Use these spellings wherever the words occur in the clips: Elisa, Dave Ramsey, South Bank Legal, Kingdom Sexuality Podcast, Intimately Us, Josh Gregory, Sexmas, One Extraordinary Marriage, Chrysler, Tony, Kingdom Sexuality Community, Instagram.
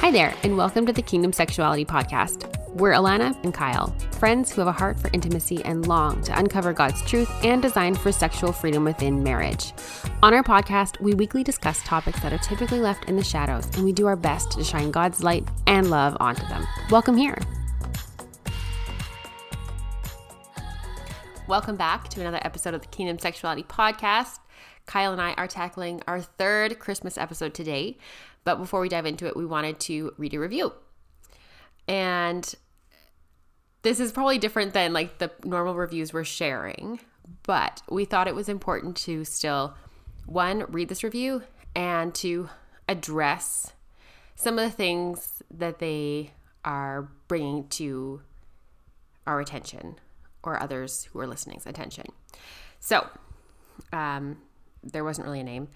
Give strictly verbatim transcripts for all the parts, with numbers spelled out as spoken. Hi there, and welcome to the Kingdom Sexuality Podcast. We're Alana and Kyle, friends who have a heart for intimacy and long to uncover God's truth and design for sexual freedom within marriage. On our podcast, we weekly discuss topics that are typically left in the shadows, and we do our best to shine God's light and love onto them. Welcome here. Welcome back to another episode of the Kingdom Sexuality Podcast. Kyle and I are tackling our third Christmas episode today. But before we dive into it, we wanted to read a review. And this is probably different than like the normal reviews we're sharing, but we thought it was important to still, one, read this review and to address some of the things that they are bringing to our attention or others who are listening's attention. So um, there wasn't really a name.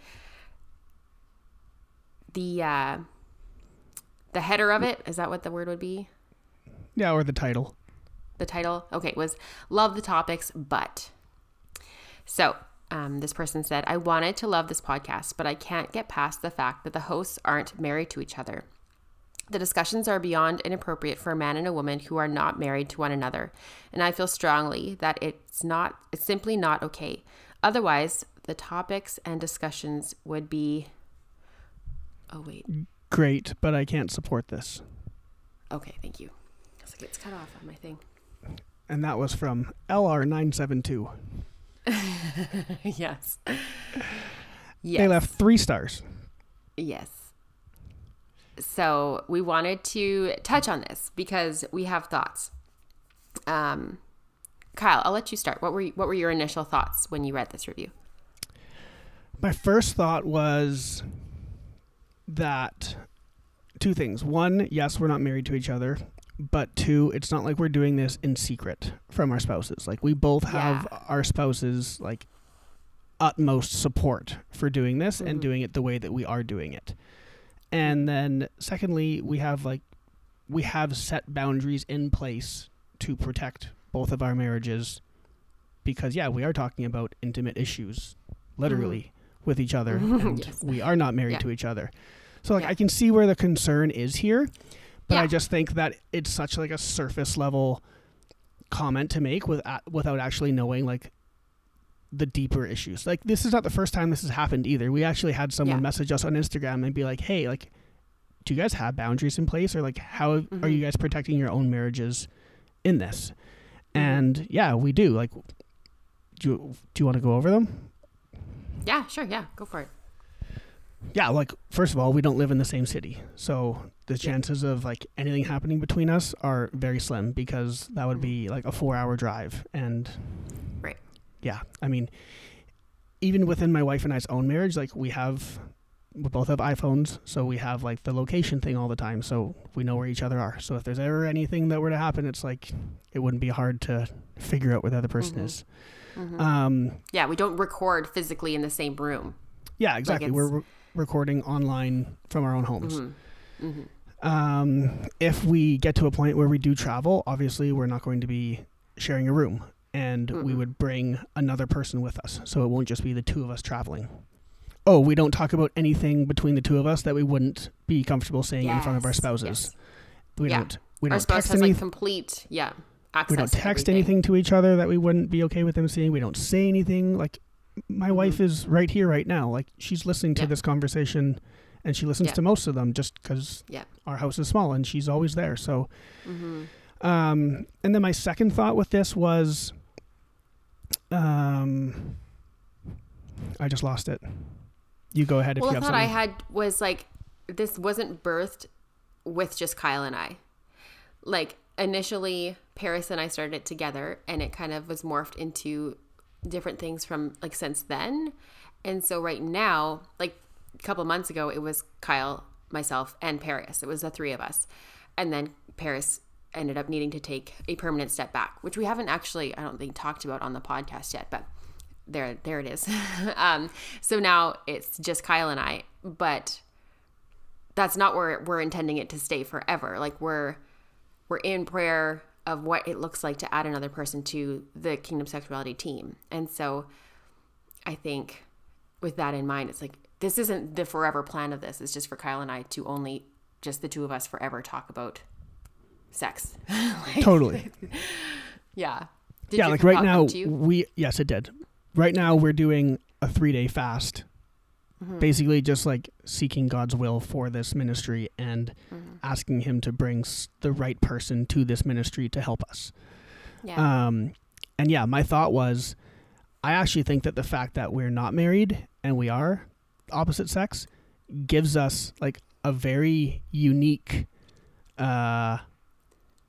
The uh, the header of it, is that what the word would be? Yeah, or the title. The title, okay, was Love the Topics, But. So um, this person said, I wanted to love this podcast, but I can't get past the fact that the hosts aren't married to each other. The discussions are beyond inappropriate for a man and a woman who are not married to one another, and I feel strongly that it's not, it's simply not okay. Otherwise, the topics and discussions would be... Oh, wait. Great, but I can't support this. Okay, thank you. Because it gets cut off on my thing. And that was from L R nine seven two. Yes. Yes. They left three stars. Yes. So we wanted to touch on this because we have thoughts. Um, Kyle, I'll let you start. What were you, what were your initial thoughts when you read this review? My first thought was... that two things. One, yes, we're not married to each other, but two, it's not like we're doing this in secret from our spouses. Like we both have yeah. our spouses like utmost support for doing this mm-hmm. and doing it the way that we are doing it. And then secondly, we have like we have set boundaries in place to protect both of our marriages because yeah, we are talking about intimate issues literally. Mm-hmm. with each other and yes. we are not married yeah. to each other. So like yeah. I can see where the concern is here, but yeah. I just think that it's such like a surface level comment to make with, uh, without actually knowing like the deeper issues. Like this is not the first time this has happened either. We actually had someone yeah. message us on Instagram and be like, hey, like, do you guys have boundaries in place? Or like, how mm-hmm. are you guys protecting your own marriages in this? Mm-hmm. And yeah, we do. Like, do you, do you want to go over them? Yeah, sure. Yeah, go for it. Yeah, like, first of all, we don't live in the same city. So the chances yeah. of, like, anything happening between us are very slim because that would mm-hmm. be, like, a four-hour drive. And, right. yeah, I mean, even within my wife and I's own marriage, like, we have, we both have iPhones. So we have, like, the location thing all the time. So we know where each other are. So if there's ever anything that were to happen, it's, like, it wouldn't be hard to figure out where the other person mm-hmm. is. Mm-hmm. Um, yeah, we don't record physically in the same room. Yeah, exactly. Like we're re- recording online from our own homes. Mm-hmm. Mm-hmm. Um, if we get to a point where we do travel, obviously we're not going to be sharing a room and mm-hmm. we would bring another person with us. So it won't just be the two of us traveling. Oh, we don't talk about anything between the two of us that we wouldn't be comfortable saying yes. in front of our spouses. Yes. We yeah. don't. We our don't spouse text has any- like complete, yeah. We don't text everything. anything to each other that we wouldn't be okay with them seeing. We don't say anything. Like, my mm-hmm. wife is right here, right now. Like, she's listening to yeah. this conversation, and she listens yeah. to most of them just because yeah. our house is small, and she's always there. So, mm-hmm. um, and then my second thought with this was, um, I just lost it. You go ahead if well, you have something. Well, the thought I had was, like, this wasn't birthed with just Kyle and I. Like, initially... Paris and I started it together, and it kind of was morphed into different things from like since then. And so right now, like a couple months ago, it was Kyle, myself, and Paris. It was the three of us. And then Paris ended up needing to take a permanent step back, which we haven't actually, I don't think, talked about on the podcast yet, but there there it is. um, so now it's just Kyle and I, but that's not where we're intending it to stay forever. Like we're we're in prayer of what it looks like to add another person to the Kingdom Sexuality team. And so I think with that in mind, it's like, this isn't the forever plan of this. It's just for Kyle and I to only just the two of us forever talk about sex. Like, totally. Yeah. Did yeah, like right now we yes, it did. Right now we're doing a three-day fast. Mm-hmm. Basically just like seeking God's will for this ministry and mm-hmm. asking him to bring the right person to this ministry to help us. Yeah. Um and yeah, my thought was I actually think that the fact that we're not married and we are opposite sex gives us like a very unique uh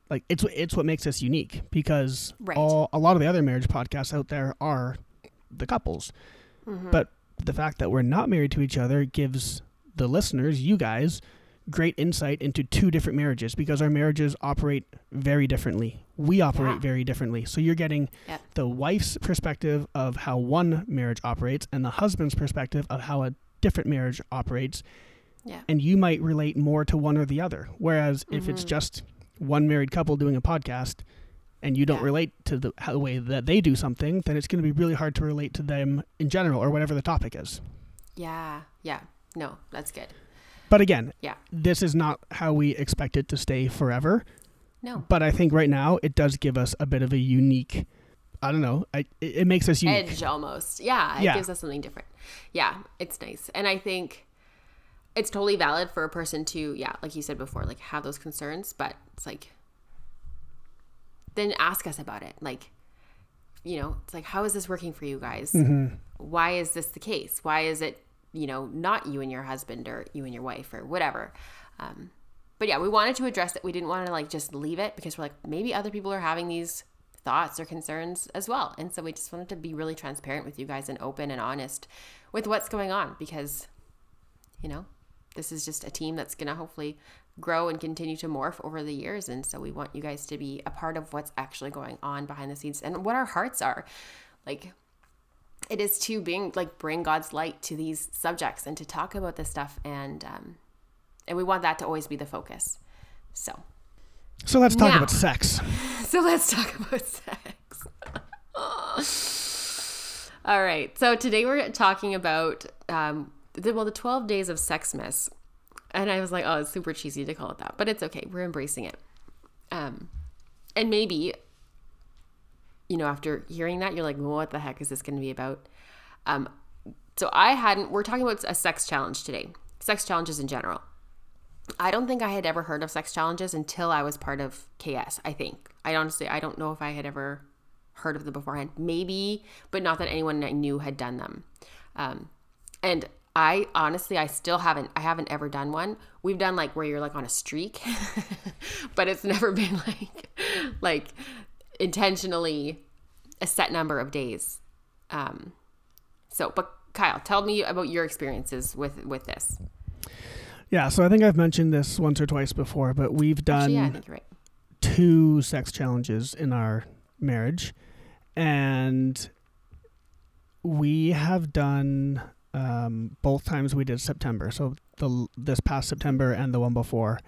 like it's it's what makes us unique, because right. all a lot of the other marriage podcasts out there are the couples. Mm-hmm. But the fact that we're not married to each other gives the listeners, you guys, great insight into two different marriages, because our marriages operate very differently. We operate yeah. very differently. So you're getting yep. the wife's perspective of how one marriage operates and the husband's perspective of how a different marriage operates. Yeah. And you might relate more to one or the other. Whereas mm-hmm. if it's just one married couple doing a podcast and you don't yeah. relate to the, how, the way that they do something, then it's going to be really hard to relate to them in general or whatever the topic is. Yeah. Yeah. No, that's good. But again, yeah. this is not how we expect it to stay forever. No. But I think right now it does give us a bit of a unique, I don't know, I, it, it makes us unique. Edge almost. Yeah. It yeah. gives us something different. Yeah. It's nice. And I think it's totally valid for a person to, yeah, like you said before, like have those concerns, but it's like, then ask us about it. Like, you know, it's like, how is this working for you guys? Mm-hmm. Why is this the case? Why is it, you know, not you and your husband or you and your wife or whatever. Um, but yeah, we wanted to address it. We didn't want to like just leave it, because we're like, maybe other people are having these thoughts or concerns as well. And so we just wanted to be really transparent with you guys and open and honest with what's going on, because, you know, this is just a team that's going to hopefully grow and continue to morph over the years. And so we want you guys to be a part of what's actually going on behind the scenes and what our hearts are. Like, it is to being like bring God's light to these subjects and to talk about this stuff. And, um, and we want that to always be the focus. So, so let's talk now. about sex. So let's talk about sex. All right. So today we're talking about, um, the, well, the twelve days of Sexmas. And I was like, oh, it's super cheesy to call it that, but it's okay. We're embracing it. Um, and maybe, you know, after hearing that, you're like, well, what the heck is this going to be about? Um, so I hadn't, we're talking about a sex challenge today, sex challenges in general. I don't think I had ever heard of sex challenges until I was part of K S, I think. I honestly, I don't know if I had ever heard of them beforehand, maybe, but not that anyone I knew had done them. Um, and I honestly, I still haven't, I haven't ever done one. We've done like where you're like on a streak, but it's never been like, like intentionally a set number of days. Um, so, but Kyle, tell me about your experiences with, with this. Yeah. So I think I've mentioned this once or twice before, but we've done Actually, yeah, I think you're right. two sex challenges in our marriage, and we have done Um, both times we did September. So the this past September and the one before.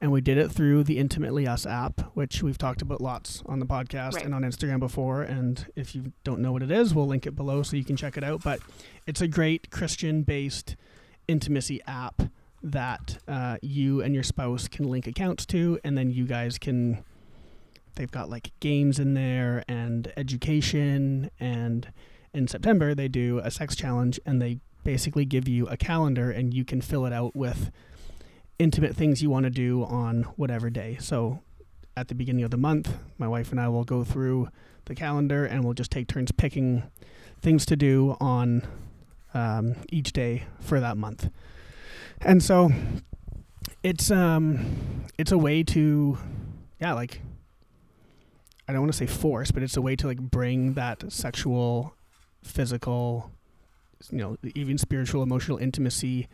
And we did it through the Intimately Us app, which we've talked about lots on the podcast right. and on Instagram before. And if you don't know what it is, we'll link it below so you can check it out. But it's a great Christian-based intimacy app that uh, you and your spouse can link accounts to. And then you guys can... They've got like games in there and education, and in September they do a sex challenge, and they basically give you a calendar and you can fill it out with intimate things you want to do on whatever day. So at the beginning of the month, my wife and I will go through the calendar and we'll just take turns picking things to do on um, each day for that month. And so it's um it's a way to yeah like I don't want to say force, but it's a way to like bring that sexual, physical, you know, even spiritual, emotional intimacy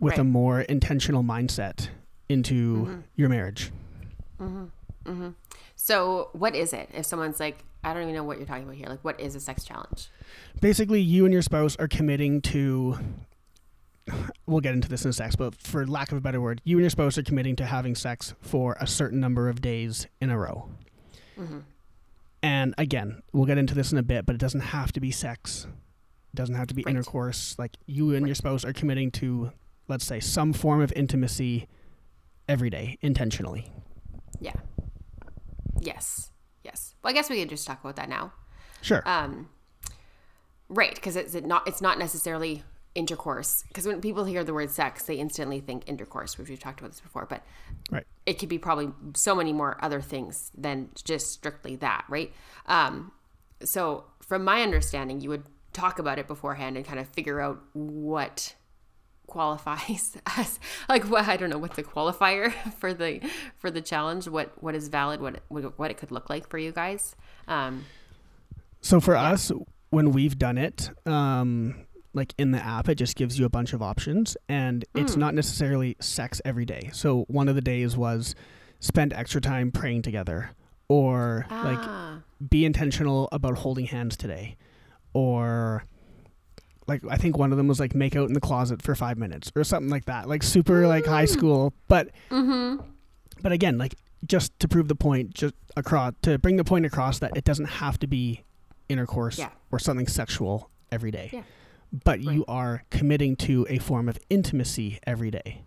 with right. a more intentional mindset into mm-hmm. your marriage. Mm-hmm. Mm-hmm. So what is it? If someone's like, I don't even know what you're talking about here. Like, what is a sex challenge? Basically, you and your spouse are committing to, we'll get into this in a sec, but for lack of a better word, you and your spouse are committing to having sex for a certain number of days in a row. Mm-hmm. And again, we'll get into this in a bit, but it doesn't have to be sex. It doesn't have to be right. intercourse. Like, you and right. your spouse are committing to, let's say, some form of intimacy every day intentionally. Yeah. Yes. Yes. Well, I guess we can just talk about that now. Sure. Um, right. Because it's not, it's not necessarily intercourse. Because when people hear the word sex, they instantly think intercourse, which we've talked about this before. But right. It could be probably so many more other things than just strictly that, right? Um, so from my understanding, you would talk about it beforehand and kind of figure out what qualifies as, like, well, I don't know what's the qualifier for the for the challenge, what what is valid, what what it could look like for you guys. Um, so for yeah. us, when we've done it, um, like in the app, it just gives you a bunch of options, and mm. it's not necessarily sex every day. So one of the days was spend extra time praying together, or ah. like be intentional about holding hands today, or like, I think one of them was like make out in the closet for five minutes or something like that. Like super mm. like high school, but, mm-hmm. but again, like just to prove the point, just across, to bring the point across that it doesn't have to be intercourse yeah. or something sexual every day, yeah. but right. you are committing to a form of intimacy every day.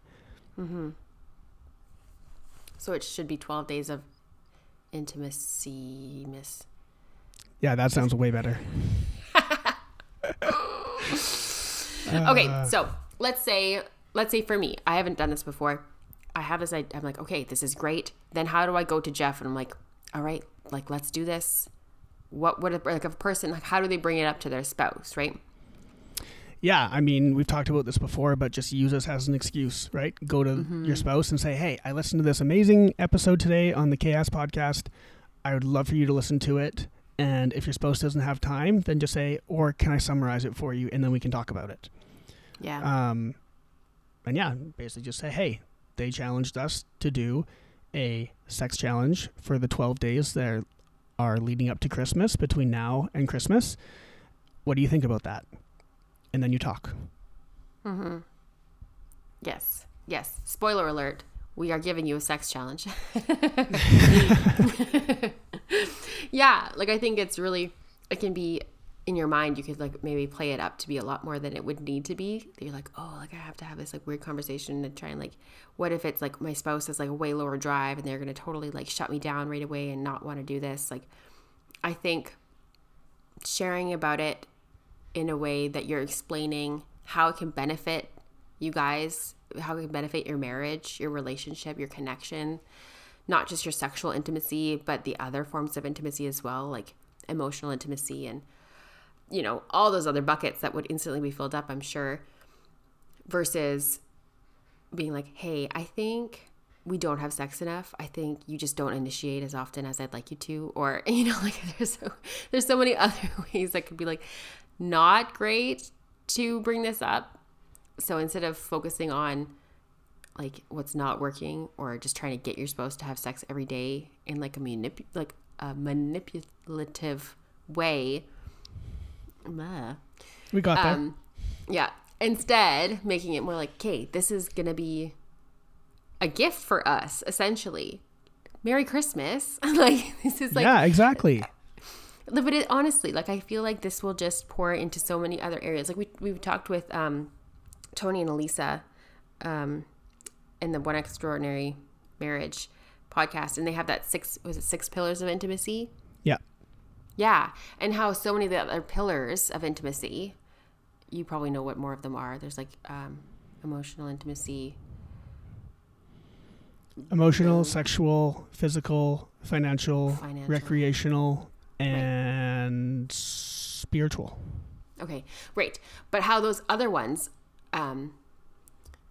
Mm-hmm. So it should be twelve days of intimacy, miss. Yeah. That sounds way better. Okay, so let's say let's say for me, I haven't done this before. I have this idea. I'm like, okay, this is great. Then how do I go to Jeff? And I'm like, all right, like let's do this. What would a, like a person like? How do they bring it up to their spouse, right? Yeah, I mean, we've talked about this before, but just use us as an excuse, right? Go to mm-hmm. your spouse and say, hey, I listened to this amazing episode today on the Chaos Podcast. I would love for you to listen to it. And if your spouse doesn't have time, then just say, or can I summarize it for you? And then we can talk about it. Yeah. Um, and yeah, basically just say, hey, they challenged us to do a sex challenge for the twelve days that are leading up to Christmas, between now and Christmas. What do you think about that? And then you talk. Mm-hmm. Yes. Yes. Spoiler alert. We are giving you a sex challenge. Yeah, like I think it's really, it can be in your mind, you could like maybe play it up to be a lot more than it would need to be. You're like, oh, like I have to have this like weird conversation and try and like, what if it's like my spouse is like a way lower drive and they're going to totally like shut me down right away and not want to do this. Like I think sharing about it in a way that you're explaining how it can benefit you guys, how it can benefit your marriage, your relationship, your connection, not just your sexual intimacy, but the other forms of intimacy as well, like emotional intimacy and, you know, all those other buckets that would instantly be filled up, I'm sure, versus being like, hey, I think we don't have sex enough. I think you just don't initiate as often as I'd like you to, or, you know, like there's so, there's so many other ways that could be like not great to bring this up. So instead of focusing on like what's not working, or just trying to get your spouse to have sex every day in like a manip- like a manipulative way. We got um, that. Yeah. Instead, making it more like, okay, this is gonna be a gift for us, essentially. Merry Christmas! Like this is like yeah, exactly. But it, honestly, like I feel like this will just pour into so many other areas. Like we we've talked with um, Tony and Elisa. Um, in the One Extraordinary Marriage podcast, and they have that six, was it six pillars of intimacy? Yeah. Yeah. And how so many of the other pillars of intimacy, you probably know what more of them are. There's like um, emotional intimacy. Emotional, um, sexual, physical, financial, financial. recreational, and right. spiritual. Okay. Great. But how those other ones, um,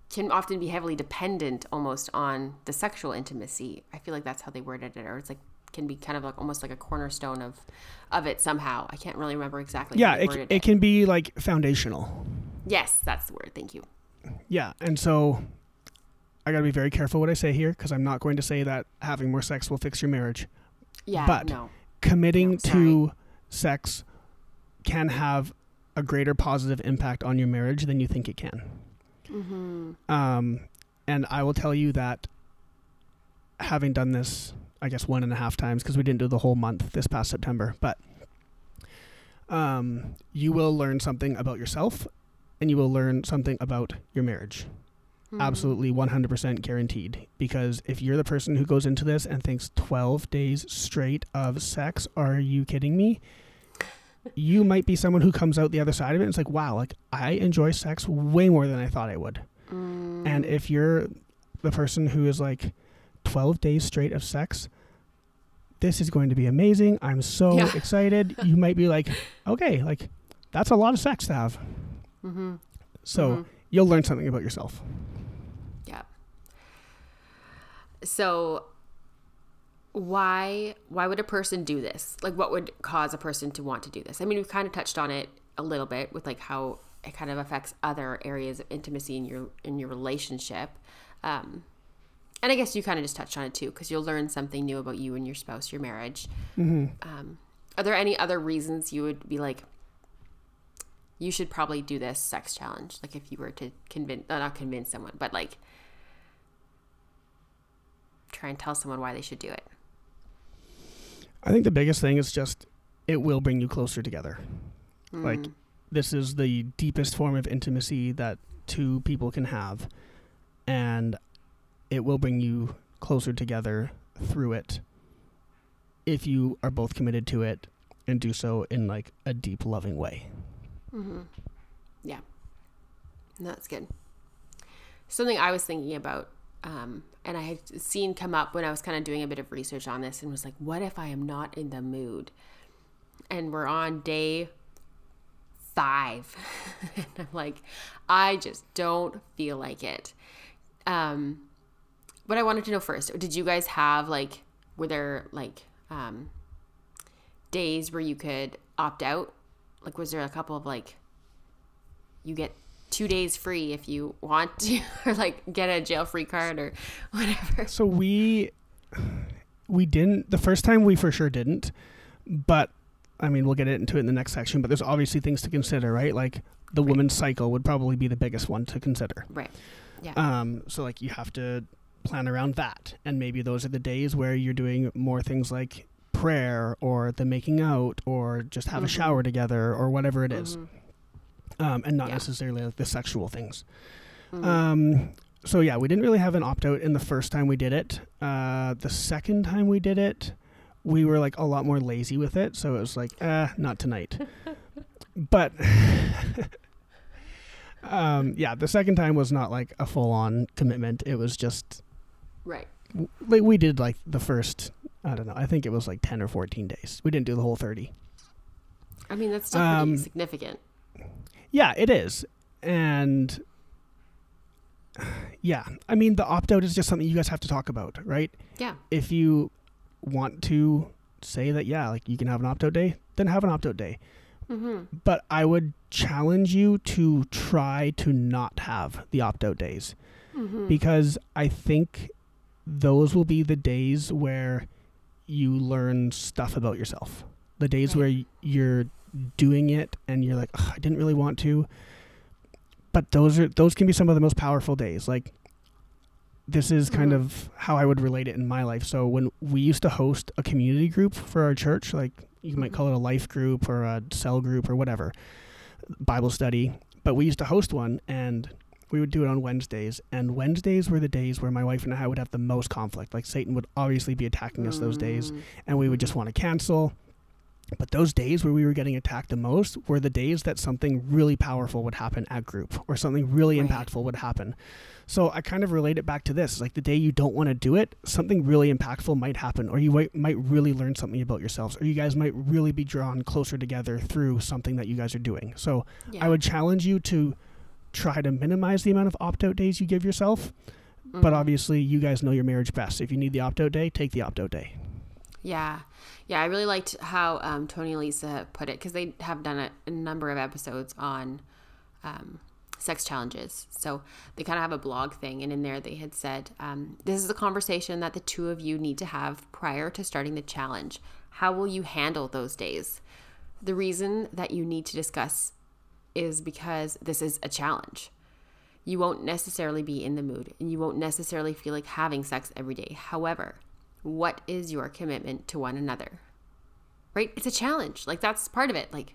can often be heavily dependent almost on the sexual intimacy. I feel like that's how they worded it, or it's like can be kind of like almost like a cornerstone of of it somehow. I can't really remember exactly. Yeah, how they it, worded it. It can be like foundational. Yes, that's the word. Thank you. Yeah, and so I got to be very careful what I say here, because I'm not going to say that having more sex will fix your marriage. Yeah, but no. committing no, to sex can have a greater positive impact on your marriage than you think it can. Mm-hmm. Um, and I will tell you that having done this, I guess one and a half times, because we didn't do the whole month this past September, but, um, you will learn something about yourself, and you will learn something about your marriage. Mm-hmm. Absolutely one hundred percent guaranteed. Because if you're the person who goes into this and thinks twelve days straight of sex, are you kidding me? You might be someone who comes out the other side of it and it's like, wow, like I enjoy sex way more than I thought I would. Mm. And if you're the person who is like twelve days straight of sex, this is going to be amazing. I'm so yeah. excited. You might be like, okay, like that's a lot of sex to have. Mm-hmm. So mm-hmm. you'll learn something about yourself. Yeah. So why why would a person do this? Like, what would cause a person to want to do this? I mean, we've kind of touched on it a little bit with like how it kind of affects other areas of intimacy in your in your relationship. Um, and I guess you kind of just touched on it too, because you'll learn something new about you and your spouse, your marriage. Mm-hmm. Um, are there any other reasons you would be like, you should probably do this sex challenge? Like if you were to convince, uh, not convince someone, but like try and tell someone why they should do it. I think the biggest thing is just it will bring you closer together. Mm. Like this is the deepest form of intimacy that two people can have, and it will bring you closer together through it if you are both committed to it and do so in like a deep, loving way. Mm-hmm. Yeah, that's good. Something I was thinking about, um, and I had seen come up when I was kind of doing a bit of research on this, and was like, what if I am not in the mood? And we're on day five. And I'm like, I just don't feel like it. Um, but I wanted to know first, did you guys have like, were there like um, days where you could opt out? Like, was there a couple of, like, you get two days free if you want to, or, like, get a jail-free card or whatever? So we we didn't. The first time we for sure didn't. But, I mean, we'll get into it in the next section. But there's obviously things to consider, right? Like, the right. woman's cycle would probably be the biggest one to consider. Right. Yeah. Um. So, like, you have to plan around that. And maybe those are the days where you're doing more things like prayer or the making out or just have mm-hmm. a shower together or whatever it is, mm-hmm. um, and not yeah. necessarily like the sexual things. Mm-hmm. Um, so yeah, we didn't really have an opt-out in the first time we did it. Uh, the second time we did it, we were like a lot more lazy with it. So it was like, eh, not tonight. But um, yeah, the second time was not like a full-on commitment. It was just right. W- like we did like the first, I don't know, I think it was like ten or fourteen days. We didn't do the whole thirty. I mean, that's still um, pretty significant. Yeah, it is. And yeah, I mean, the opt-out is just something you guys have to talk about, right? Yeah. If you want to say that, yeah, like you can have an opt-out day, then have an opt-out day. Mm-hmm. But I would challenge you to try to not have the opt-out days, mm-hmm. because I think those will be the days where you learn stuff about yourself. The days right. where you're doing it and you're like, I didn't really want to. But those are those can be some of the most powerful days. Like, this is kind mm-hmm. of how I would relate it in my life. So when we used to host a community group for our church, like you mm-hmm. might call it a life group or a cell group or whatever, Bible study. But we used to host one, and we would do it on Wednesdays, and Wednesdays were the days where my wife and I would have the most conflict. Like, Satan would obviously be attacking us mm. those days, and we would just want to cancel. But those days where we were getting attacked the most were the days that something really powerful would happen at group, or something really right. impactful would happen. So I kind of relate it back to this. Like, the day you don't want to do it, something really impactful might happen, or you might, might really learn something about yourselves, or you guys might really be drawn closer together through something that you guys are doing. So yeah. I would challenge you to try to minimize the amount of opt-out days you give yourself, mm-hmm. but obviously you guys know your marriage best. If you need the opt-out day, take the opt-out day. Yeah. Yeah, I really liked how um, Tony and Lisa put it, because they have done a, a number of episodes on um, sex challenges. So they kind of have a blog thing, and in there they had said, um, this is a conversation that the two of you need to have prior to starting the challenge. How will you handle those days? The reason that you need to discuss is because this is a challenge. You won't necessarily be in the mood, and you won't necessarily feel like having sex every day. However, what is your commitment to one another? Right? It's a challenge. Like, that's part of it. Like,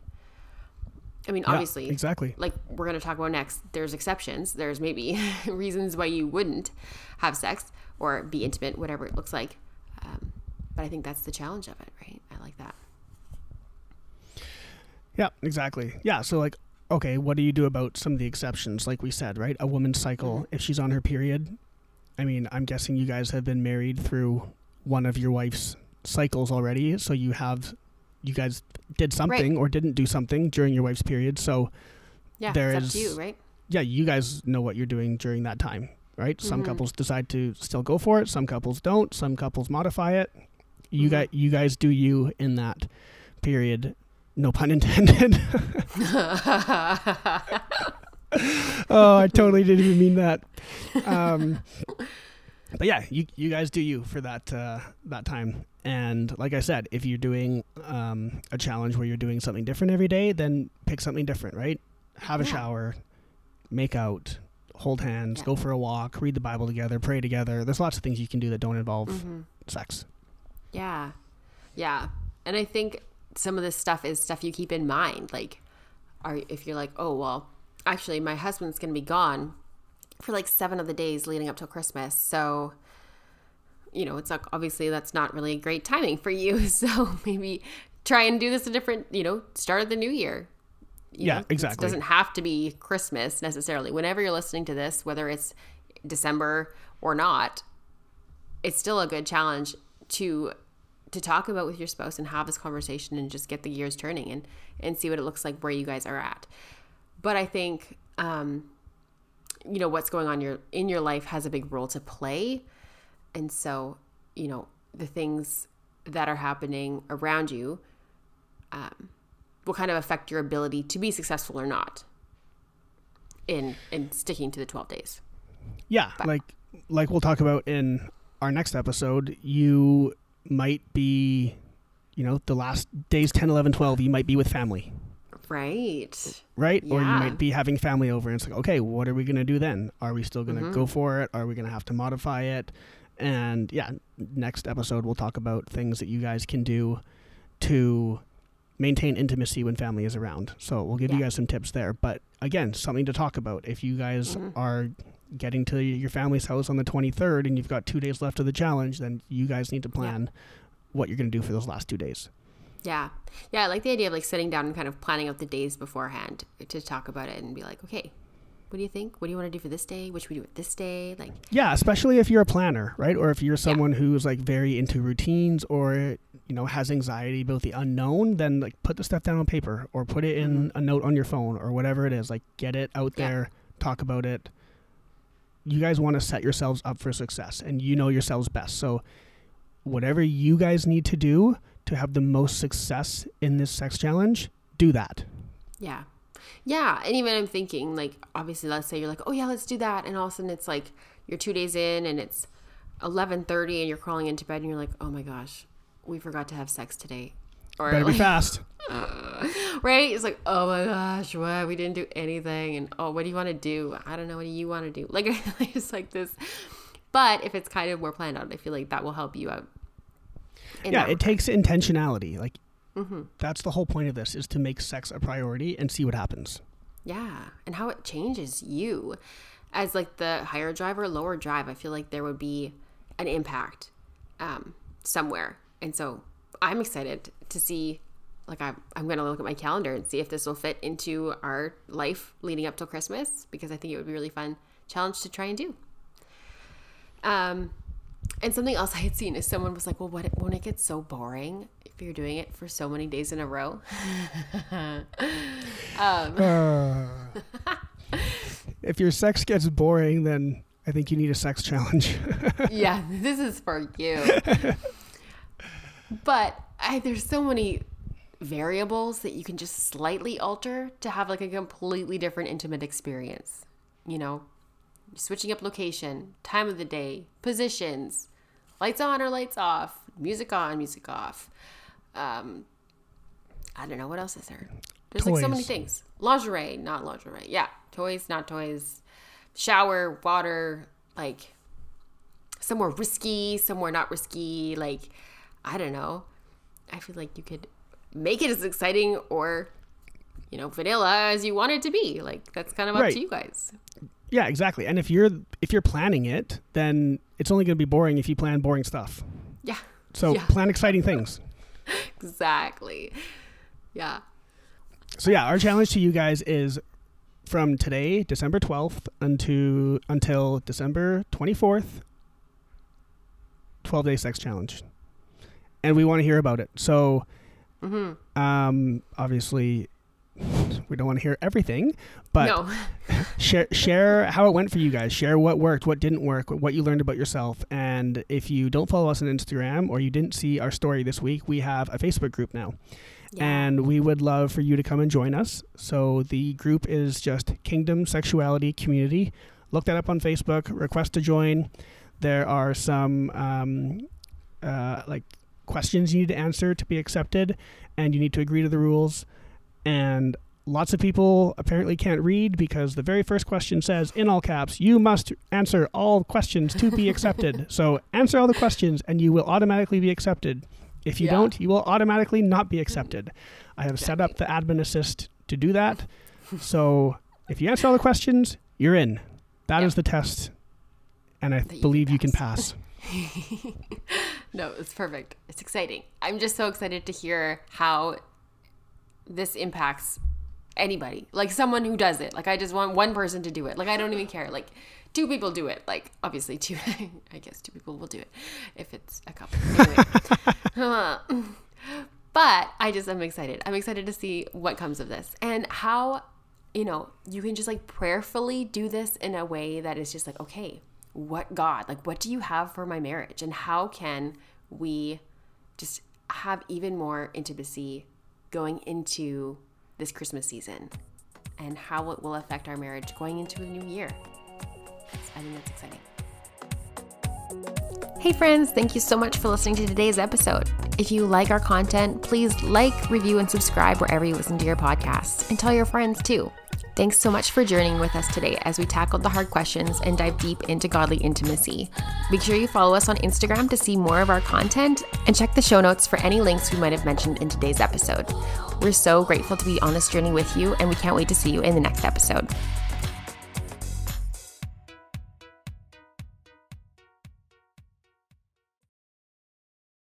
I mean, yeah, obviously, exactly. Like we're going to talk about next, there's exceptions. There's maybe reasons why you wouldn't have sex or be intimate, whatever it looks like. Um, but I think that's the challenge of it, right? I like that. Yeah, exactly. Yeah. So like, okay, what do you do about some of the exceptions? Like we said, right? A woman's cycle, mm-hmm. if she's on her period, I mean, I'm guessing you guys have been married through one of your wife's cycles already. So you have, you guys did something right. or didn't do something during your wife's period. So yeah, there is, it's up to you, right? Yeah. You guys know what you're doing during that time, right? Mm-hmm. Some couples decide to still go for it. Some couples don't, some couples modify it. You mm-hmm. got, you guys do you in that period. No pun intended. Oh, I totally didn't even mean that. Um, but yeah, you you guys do you for that uh, that time. And like I said, if you're doing um, a challenge where you're doing something different every day, then pick something different, right? Have a yeah. shower, make out, hold hands, yeah. go for a walk, read the Bible together, pray together. There's lots of things you can do that don't involve mm-hmm. sex. Yeah. Yeah. And I think some of this stuff is stuff you keep in mind. Like, are if you're like, oh, well, actually my husband's going to be gone for like seven of the days leading up till Christmas. So, you know, it's not, obviously that's not really great timing for you. So maybe try and do this a different, you know, start of the new year. You yeah, know, exactly. It doesn't have to be Christmas necessarily. Whenever you're listening to this, whether it's December or not, it's still a good challenge to to talk about with your spouse and have this conversation and just get the gears turning and, and see what it looks like where you guys are at. But I think, um, you know, what's going on your, in your life has a big role to play. And so, you know, the things that are happening around you um, will kind of affect your ability to be successful or not in, in sticking to the twelve days. Yeah. But. Like, like we'll talk about in our next episode, you might be, you know, the last days ten, eleven, twelve, you might be with family. Right. Right? Yeah. Or you might be having family over and it's like, okay, what are we going to do then? Are we still going to mm-hmm. go for it? Are we going to have to modify it? And yeah, next episode we'll talk about things that you guys can do to maintain intimacy when family is around. So we'll give yeah. you guys some tips there. But again, something to talk about. If you guys mm-hmm. are getting to your family's house on the twenty-third and you've got two days left of the challenge, then you guys need to plan yeah. what you're going to do for those last two days. Yeah. Yeah. I like the idea of like sitting down and kind of planning out the days beforehand to talk about it and be like, okay, what do you think? What do you want to do for this day? What should we do with this day? Like, yeah, especially if you're a planner, right? Or if you're someone yeah. who's like very into routines or, you know, has anxiety about the unknown, then like put the stuff down on paper or put it in mm-hmm. a note on your phone or whatever it is, like get it out yeah. there, talk about it. You guys want to set yourselves up for success and you know yourselves best. So whatever you guys need to do to have the most success in this sex challenge, do that. Yeah. Yeah. And even I'm thinking like, obviously, let's say you're like, oh yeah, let's do that. And all of a sudden it's like you're two days in and it's eleven thirty and you're crawling into bed and you're like, oh my gosh, we forgot to have sex today. Or better like, be fast. Uh, right? It's like, oh my gosh, what? We didn't do anything. And oh, what do you want to do? I don't know. What do you want to do? Like, it's like this. But if it's kind of more planned out, I feel like that will help you out. Yeah, it takes intentionality. Like, mm-hmm. that's the whole point of this is to make sex a priority and see what happens. Yeah. And how it changes you as like the higher drive or lower drive. I feel like there would be an impact um, somewhere. And so I'm excited to see, like I'm, I'm going to look at my calendar and see if this will fit into our life leading up till Christmas, because I think it would be a really fun challenge to try and do. Um, and something else I had seen is someone was like, well, what, won't it get so boring if you're doing it for so many days in a row? um, uh, if your sex gets boring, then I think you need a sex challenge. Yeah, this is for you. But I, there's so many variables that you can just slightly alter to have like a completely different intimate experience. You know, switching up location, time of the day, positions, lights on or lights off, music on, music off. Um, I don't know. What else is there? There's toys. Like so many things. Lingerie, not lingerie. Yeah. Toys, not toys. Shower, water, like somewhere risky, somewhere not risky. Like, I don't know. I feel like you could make it as exciting or you know, vanilla as you want it to be. Like, that's kind of up right. to you guys. Yeah, exactly. And if you're if you're planning it, then it's only going to be boring if you plan boring stuff. Yeah. So yeah. plan exciting things. Exactly. Yeah. So yeah, our challenge to you guys is from today, December twelfth, unto, until December twenty-fourth, twelve-day sex challenge. And we want to hear about it. So mm-hmm. um, obviously we don't want to hear everything, but no. share, share how it went for you guys. Share what worked, what didn't work, what you learned about yourself. And if you don't follow us on Instagram or you didn't see our story this week, we have a Facebook group now. Yeah. And we would love for you to come and join us. So the group is just Kingdom Sexuality Community. Look that up on Facebook, request to join. There are some um, uh, like questions you need to answer to be accepted, and you need to agree to the rules. And lots of people apparently can't read because the very first question says, in all caps, you must answer all questions to be accepted. So answer all the questions and you will automatically be accepted. If you yeah. don't, you will automatically not be accepted. I have set up the admin assist to do that. So if you answer all the questions, you're in. That yeah. is the test. And I that believe you can pass. You can pass. No, it's perfect. It's exciting. I'm just so excited to hear how this impacts anybody, like someone who does it. Like, I just want one person to do it. Like, I don't even care. Like, two people do it. Like, obviously two, I guess two people will do it if it's a couple. Anyway. But I just, I'm excited. I'm excited to see what comes of this and how, you know, you can just like prayerfully do this in a way that is just like, okay, what God, like, what do you have for my marriage? And how can we just have even more intimacy going into this Christmas season, and how it will affect our marriage going into a new year. I think that's exciting. Hey friends, thank you so much for listening to today's episode. If you like our content, please like, review, and subscribe wherever you listen to your podcasts, and tell your friends too. Thanks so much for journeying with us today as we tackled the hard questions and dive deep into godly intimacy. Make sure you follow us on Instagram to see more of our content, and check the show notes for any links we might have mentioned in today's episode. We're so grateful to be on this journey with you, and we can't wait to see you in the next episode.